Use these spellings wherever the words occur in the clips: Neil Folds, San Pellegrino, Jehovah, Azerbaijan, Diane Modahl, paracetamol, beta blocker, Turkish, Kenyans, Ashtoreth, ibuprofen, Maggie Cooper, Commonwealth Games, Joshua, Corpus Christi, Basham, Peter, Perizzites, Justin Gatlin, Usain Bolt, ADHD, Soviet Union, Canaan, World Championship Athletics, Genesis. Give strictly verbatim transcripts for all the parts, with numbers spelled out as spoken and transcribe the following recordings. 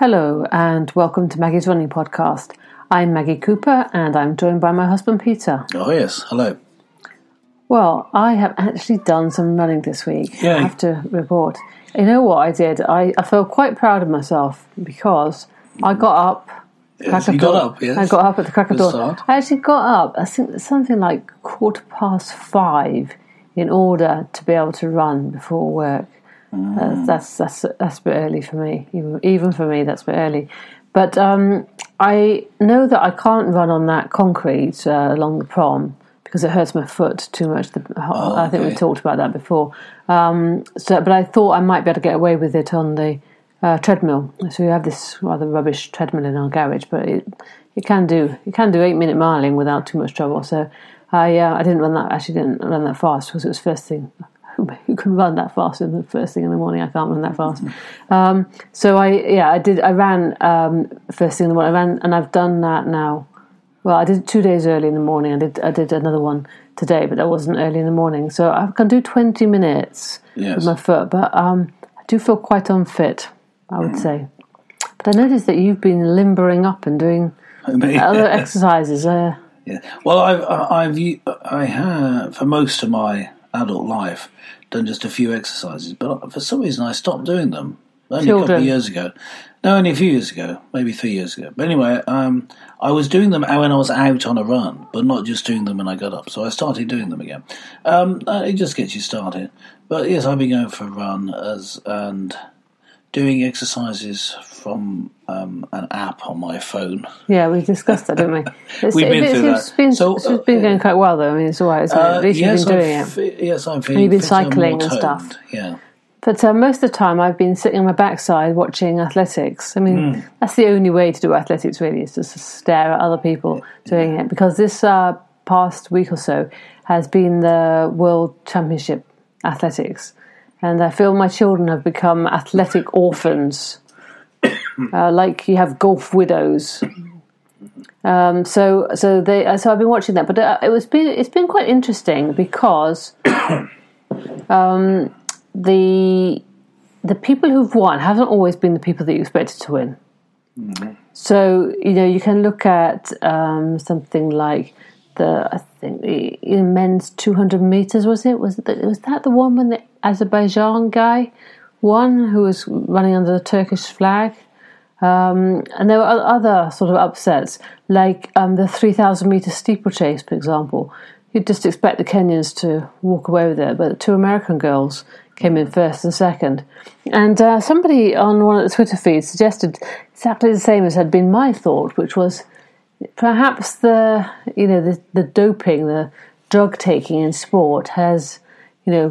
Hello and welcome to Maggie's Running Podcast. I'm Maggie Cooper and I'm joined by my husband Peter. Oh yes, hello. Well, I have actually done some running this week, Yay. I have to report. You know what I did? I, I felt quite proud of myself because I got up Yes, you got up, yes. I got up at the crack of dawn. I actually got up, I think something like quarter past five in order to be able to run before work. Mm. Uh, that's that's that's a bit early for me. Even, even for me, that's a bit early. But um, I know that I can't run on that concrete uh, along the prom because it hurts my foot too much. The, oh, I think okay. we talked about that before. Um, so, but I thought I might be able to get away with it on the Uh, treadmill. So we have this rather rubbish treadmill in our garage, but it it can do it can do eight minute miling without too much trouble. So I uh, I didn't run that actually didn't run that fast because it was first thing. Who can run that fast in the first thing in the morning? I can't run that fast. Um, so I yeah I did I ran um, first thing in the morning. I ran and I've done that now. Well, I did two days early in the morning. I did I did another one today, but that wasn't early in the morning. So I can do twenty minutes yes. with my foot, but um, I do feel quite unfit, I would say. But I noticed that you've been limbering up and doing yeah. other exercises. Uh, yeah. Well, I've, I've, I have, for most of my adult life, done just a few exercises. But for some reason, I stopped doing them. Only Children. a couple of years ago. No, only a few years ago. Maybe three years ago. But anyway, um, I was doing them when I was out on a run, but not just doing them when I got up. So I started doing them again. Um, it just gets you started. But yes, I've been going for a run as and... doing exercises from um, an app on my phone. Yeah, we discussed that, didn't we? It's, We've been it, through it's, that. It's been, so, it's been uh, going quite well, though. I mean, it's all right, isn't uh, it? At least yes, you've been doing I've, it. Yes, I've been. And you've been cycling and stuff. Yeah. But uh, most of the time, I've been sitting on my backside watching athletics. I mean, mm. that's the only way to do athletics, really, is just to stare at other people yeah. doing it. Because this uh, past week or so has been the World Championship Athletics. And I feel my children have become athletic orphans, uh, like you have golf widows. Um, so, so they, so I've been watching that, but uh, it was been, it's been quite interesting because um, the the people who've won haven't always been the people that you expected to win. Mm-hmm. So you know you can look at um, something like. The, I think the men's two hundred meters was it was it the, was that the one when the Azerbaijan guy won who was running under the Turkish flag, um, and there were other sort of upsets like um, the three thousand meter steeplechase, for example. You'd just expect the Kenyans to walk away with it, but the two American girls came in first and second. And uh, somebody on one of the Twitter feeds suggested exactly the same as had been my thought, which was. Perhaps the you know the, the doping, the drug taking in sport has you know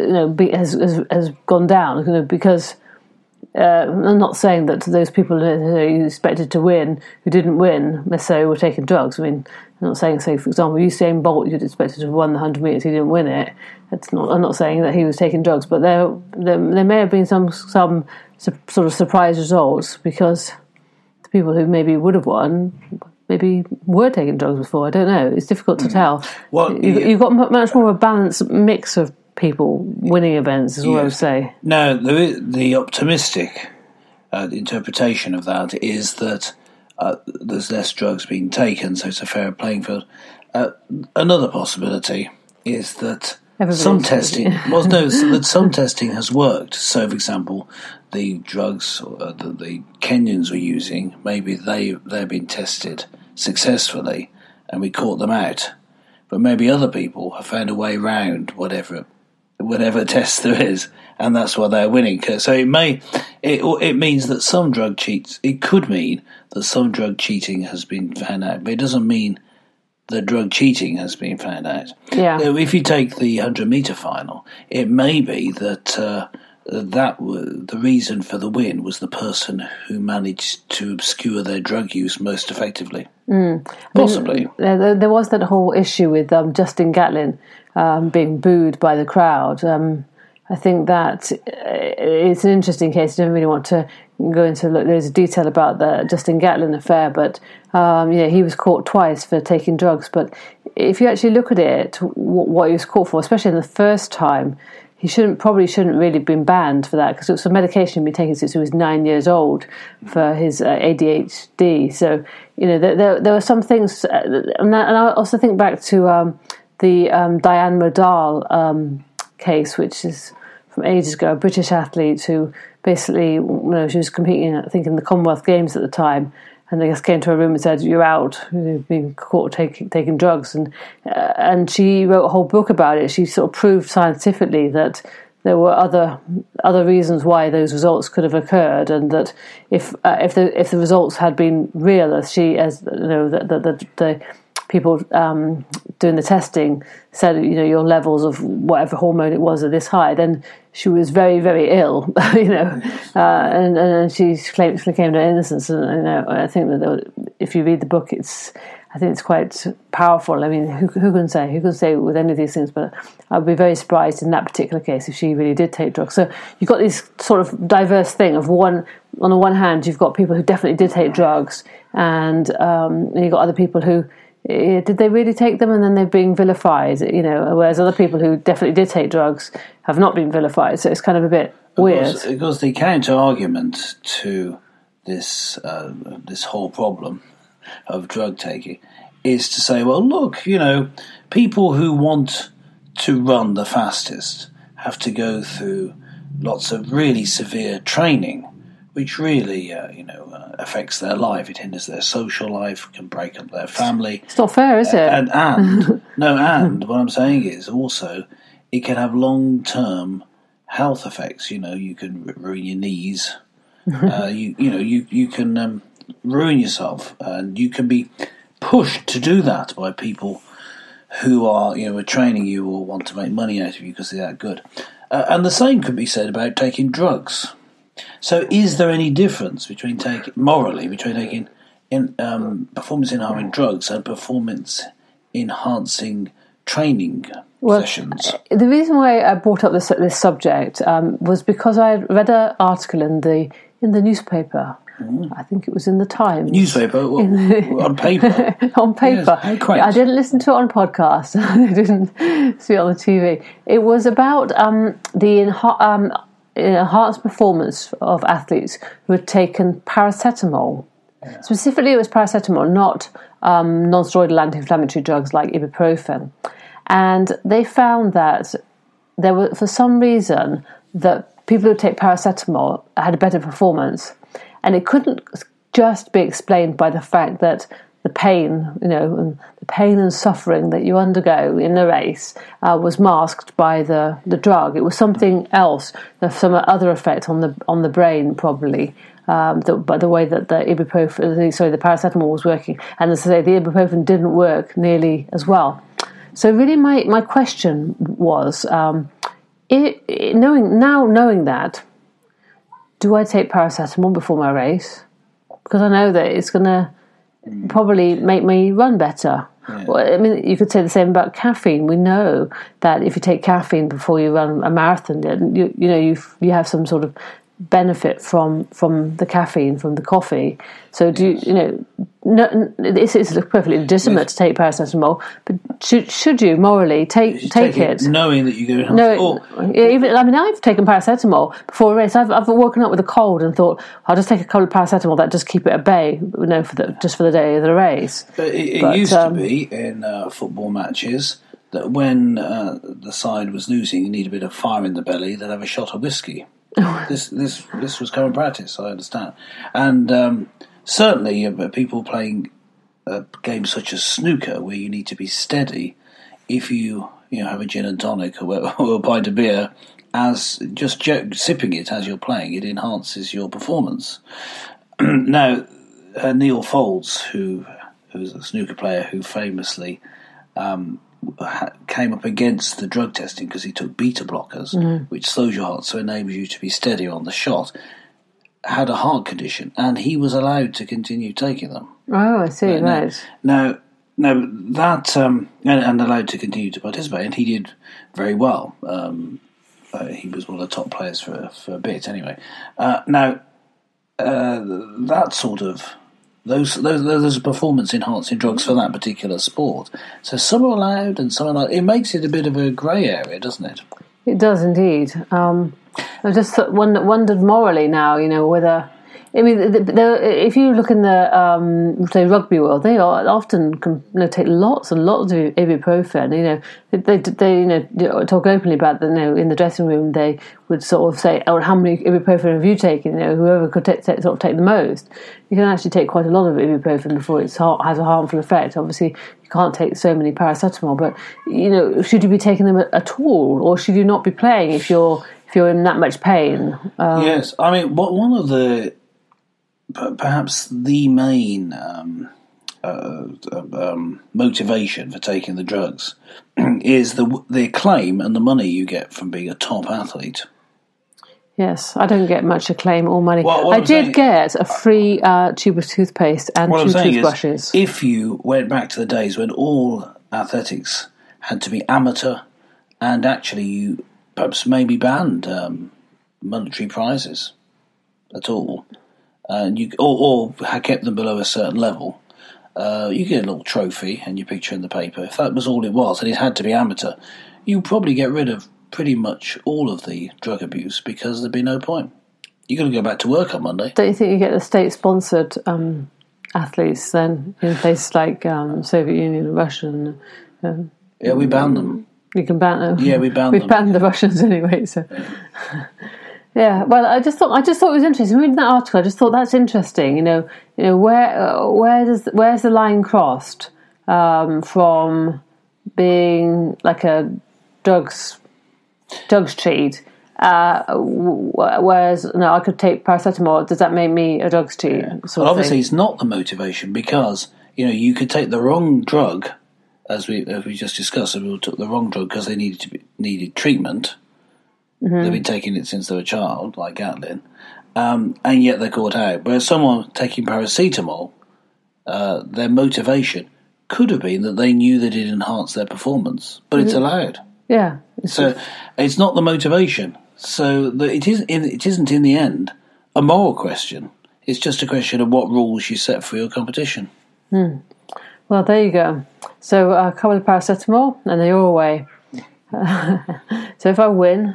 you know be, has, has has gone down. You know, because uh, I'm not saying that those people who expected to win who didn't win necessarily were taking drugs. I mean, I'm not saying so. For example, Usain Bolt, you'd expected to have won the one hundred meters, he didn't win it. That's not. I'm not saying that he was taking drugs, but there there, there may have been some some su- sort of surprise results because the people who maybe would have won. Maybe were taking drugs before. I don't know. It's difficult to tell. Well, you, you've got much more of a balanced mix of people winning events, is what yes. I would say. No, the, the optimistic uh, interpretation of that is that uh, there's less drugs being taken, so it's a fairer playing field. Uh, another possibility is that Everybody's some testing, well, no, that some testing has worked. So, for example, the drugs that the Kenyans were using, maybe they they've been tested successfully, and we caught them out. But maybe other people have found a way round whatever, whatever test there is, and that's why they're winning. So it may, it it means that some drug cheats. It could mean that some drug cheating has been found out, but it doesn't mean that drug cheating has been found out. Yeah. So if you take the one hundred meter final, it may be that. Uh, That was, the reason for the win was the person who managed to obscure their drug use most effectively. Mm. Possibly. There, there was that whole issue with um, Justin Gatlin um, being booed by the crowd. Um, I think that it's an interesting case. I don't really want to go into loads of detail about the Justin Gatlin affair, but um, yeah, he was caught twice for taking drugs. But if you actually look at it, what he was caught for, especially in the first time, He shouldn't probably shouldn't really been banned for that, because it's a medication he'd been taking since he was nine years old for his uh, A D H D. So, you know, there there, there were some things, uh, and, that, and I also think back to um, the um, Diane Modahl um, case, which is from ages ago, a British athlete who basically, you know, she was competing, I think, in the Commonwealth Games at the time. And they just came to her room and said, "You're out. You've been caught taking taking drugs." And uh, and she wrote a whole book about it. She sort of proved scientifically that there were other other reasons why those results could have occurred, and that if uh, if the if the results had been real, as she as you know that the, the, the people um, doing the testing said, you know, your levels of whatever hormone it was are this high, then she was very, very ill, you know, uh, and, and she claimed, she claimed her innocence. And you know, I think that were, if you read the book, it's, I think it's quite powerful. I mean, who, who can say? Who can say with any of these things? But I'd be very surprised in that particular case if she really did take drugs. So you've got this sort of diverse thing of one, on the one hand, you've got people who definitely did take drugs, and, um, and you've got other people who, did they really take them? And then they're being vilified, you know, whereas other people who definitely did take drugs have not been vilified. So it's kind of a bit weird. Because, because the counter-argument to this, uh, this whole problem of drug taking is to say, well, look, you know, people who want to run the fastest have to go through lots of really severe training, which really, uh, you know, uh, affects their life. It hinders their social life, can break up their family. It's not fair, is it? And, and no, and what I'm saying is also it can have long-term health effects. You know, you can ruin your knees. Uh, you, you know, you you can um, ruin yourself, and you can be pushed to do that by people who are, you know, are training you or want to make money out of you because they're that good. Uh, and the same could be said about taking drugs. So, is there any difference between taking morally between taking in, um, performance-enhancing drugs and performance-enhancing training well, sessions? The reason why I brought up this this subject um, was because I read an article in the in the newspaper. Mm. I think it was in the Times. Newspaper well, the, on paper. on paper. Yes, I didn't listen to it on podcast. I didn't see it on the T V. It was about um, the enha- um enhanced performance of athletes who had taken paracetamol. Yeah. Specifically, it was paracetamol, not um, non-steroidal anti-inflammatory drugs like ibuprofen. And they found that there were, for some reason, that people who take paracetamol had a better performance. And it couldn't just be explained by the fact that the pain, you know, and the pain and suffering that you undergo in the race uh, was masked by the, the drug. It was something else, some other effect on the on the brain, probably. Um, the, by the way that the ibuprofen, sorry, the paracetamol was working, and as I say, the ibuprofen didn't work nearly as well. So, really, my my question was, um, it, it, knowing now knowing that, do I take paracetamol before my race? Because I know that it's going to probably make me run better. Yeah. Well, I mean, you could say the same about caffeine. We know that if you take caffeine before you run a marathon, you you know you you have some sort of benefit from, from the caffeine, from the coffee. So do yes. you, you know? No, it's, it's perfectly legitimate yes. to take paracetamol, but should, should you morally take you take, take it, it, knowing that you go and no, even I mean, I've taken paracetamol before a race. I've I've woken up with a cold and thought, I'll just take a couple of paracetamol that just keep it at bay, you know, for the, just for the day of the race. But it, it but, used um, to be in uh, football matches that when uh, the side was losing, you need a bit of fire in the belly. They'd have a shot of whiskey. this this this was common practice, I understand, and. Um, Certainly, uh, people playing uh, games such as snooker, where you need to be steady, if you you know have a gin and tonic or, or a pint of beer, as just j- sipping it as you're playing, it enhances your performance. Now, uh, Neil Folds, who who was a snooker player who famously um, ha- came up against the drug testing because he took beta blockers, mm. which slows your heart, so enables you to be steady on the shot. Had a heart condition, and he was allowed to continue taking them. Oh, I see, uh, right. Now, now that, um, and, and allowed to continue to participate, and he did very well. Um, uh, he was one of the top players for, for a bit, anyway. Uh, now, uh, that sort of, those, those, those performance-enhancing drugs for that particular sport. So some are allowed, and some are not. It makes it a bit of a grey area, doesn't it? It does indeed. Um, I just wondered morally now, you know, whether... I mean, if you look in the um, say rugby world, they are often you know, take lots and lots of ibuprofen. You know, they they you know talk openly about that. You know, in the dressing room, they would sort of say, "Oh, how many ibuprofen have you taken?" You know, whoever could take, sort of take the most. You can actually take quite a lot of ibuprofen before it has a harmful effect. Obviously, you can't take so many paracetamol, but you know, should you be taking them at all, or should you not be playing if you're if you're in that much pain? Um, yes, I mean, what one of the perhaps the main um, uh, um, motivation for taking the drugs is the the acclaim and the money you get from being a top athlete. Yes, I don't get much acclaim or money. Well, I I'm did get a free uh, tube of toothpaste and two toothbrushes. If you went back to the days when all athletics had to be amateur and actually you perhaps maybe banned um, monetary prizes at all, and you or, or kept them below a certain level, uh, you get a little trophy and your picture in the paper. If that was all it was, and it had to be amateur, you probably get rid of pretty much all of the drug abuse because there'd be no point. You're going to go back to work on Monday. Don't you think you get the state-sponsored um, athletes then in places like um, Soviet Union and Russia? Um, yeah, we banned them. You can ban them. Yeah, we banned them. We banned the Russians anyway, so... Yeah. Yeah, well, I just thought I just thought it was interesting. Reading that article, I just thought that's interesting. You know, you know where uh, where does where's the line crossed um, from being like a drugs drugs cheat? Uh, whereas no, I could take paracetamol. Does that make me a drugs cheat? Yeah. Well, obviously, thing? It's not the motivation because you know you could take the wrong drug, as we as we just discussed. Some people took the wrong drug because they needed to be, needed treatment. Mm-hmm. They've been taking it since they were a child, like Gatlin, um, and yet they're caught out. Whereas someone taking paracetamol, uh, their motivation could have been that they knew that it enhanced their performance, but mm-hmm. It's allowed. Yeah. It's so just... it's not the motivation. So the, it is. It isn't in the end a moral question. It's just a question of what rules you set for your competition. Mm. Well, there you go. So a couple of paracetamol, and they're all away. So if I win,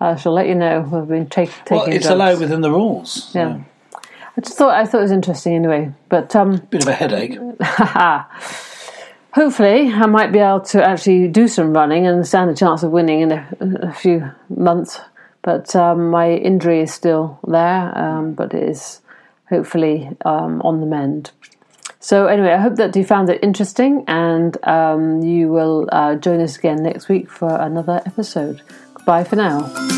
I shall let you know. I've been take, taking. Well, it's drugs. Allowed within the rules. So. Yeah, I just thought I thought it was interesting anyway. But um, bit of a headache. Hopefully, I might be able to actually do some running and stand a chance of winning in a, a few months. But um, my injury is still there, um, but it is hopefully um, on the mend. So anyway, I hope that you found it interesting, and um, you will uh, join us again next week for another episode. Goodbye for now.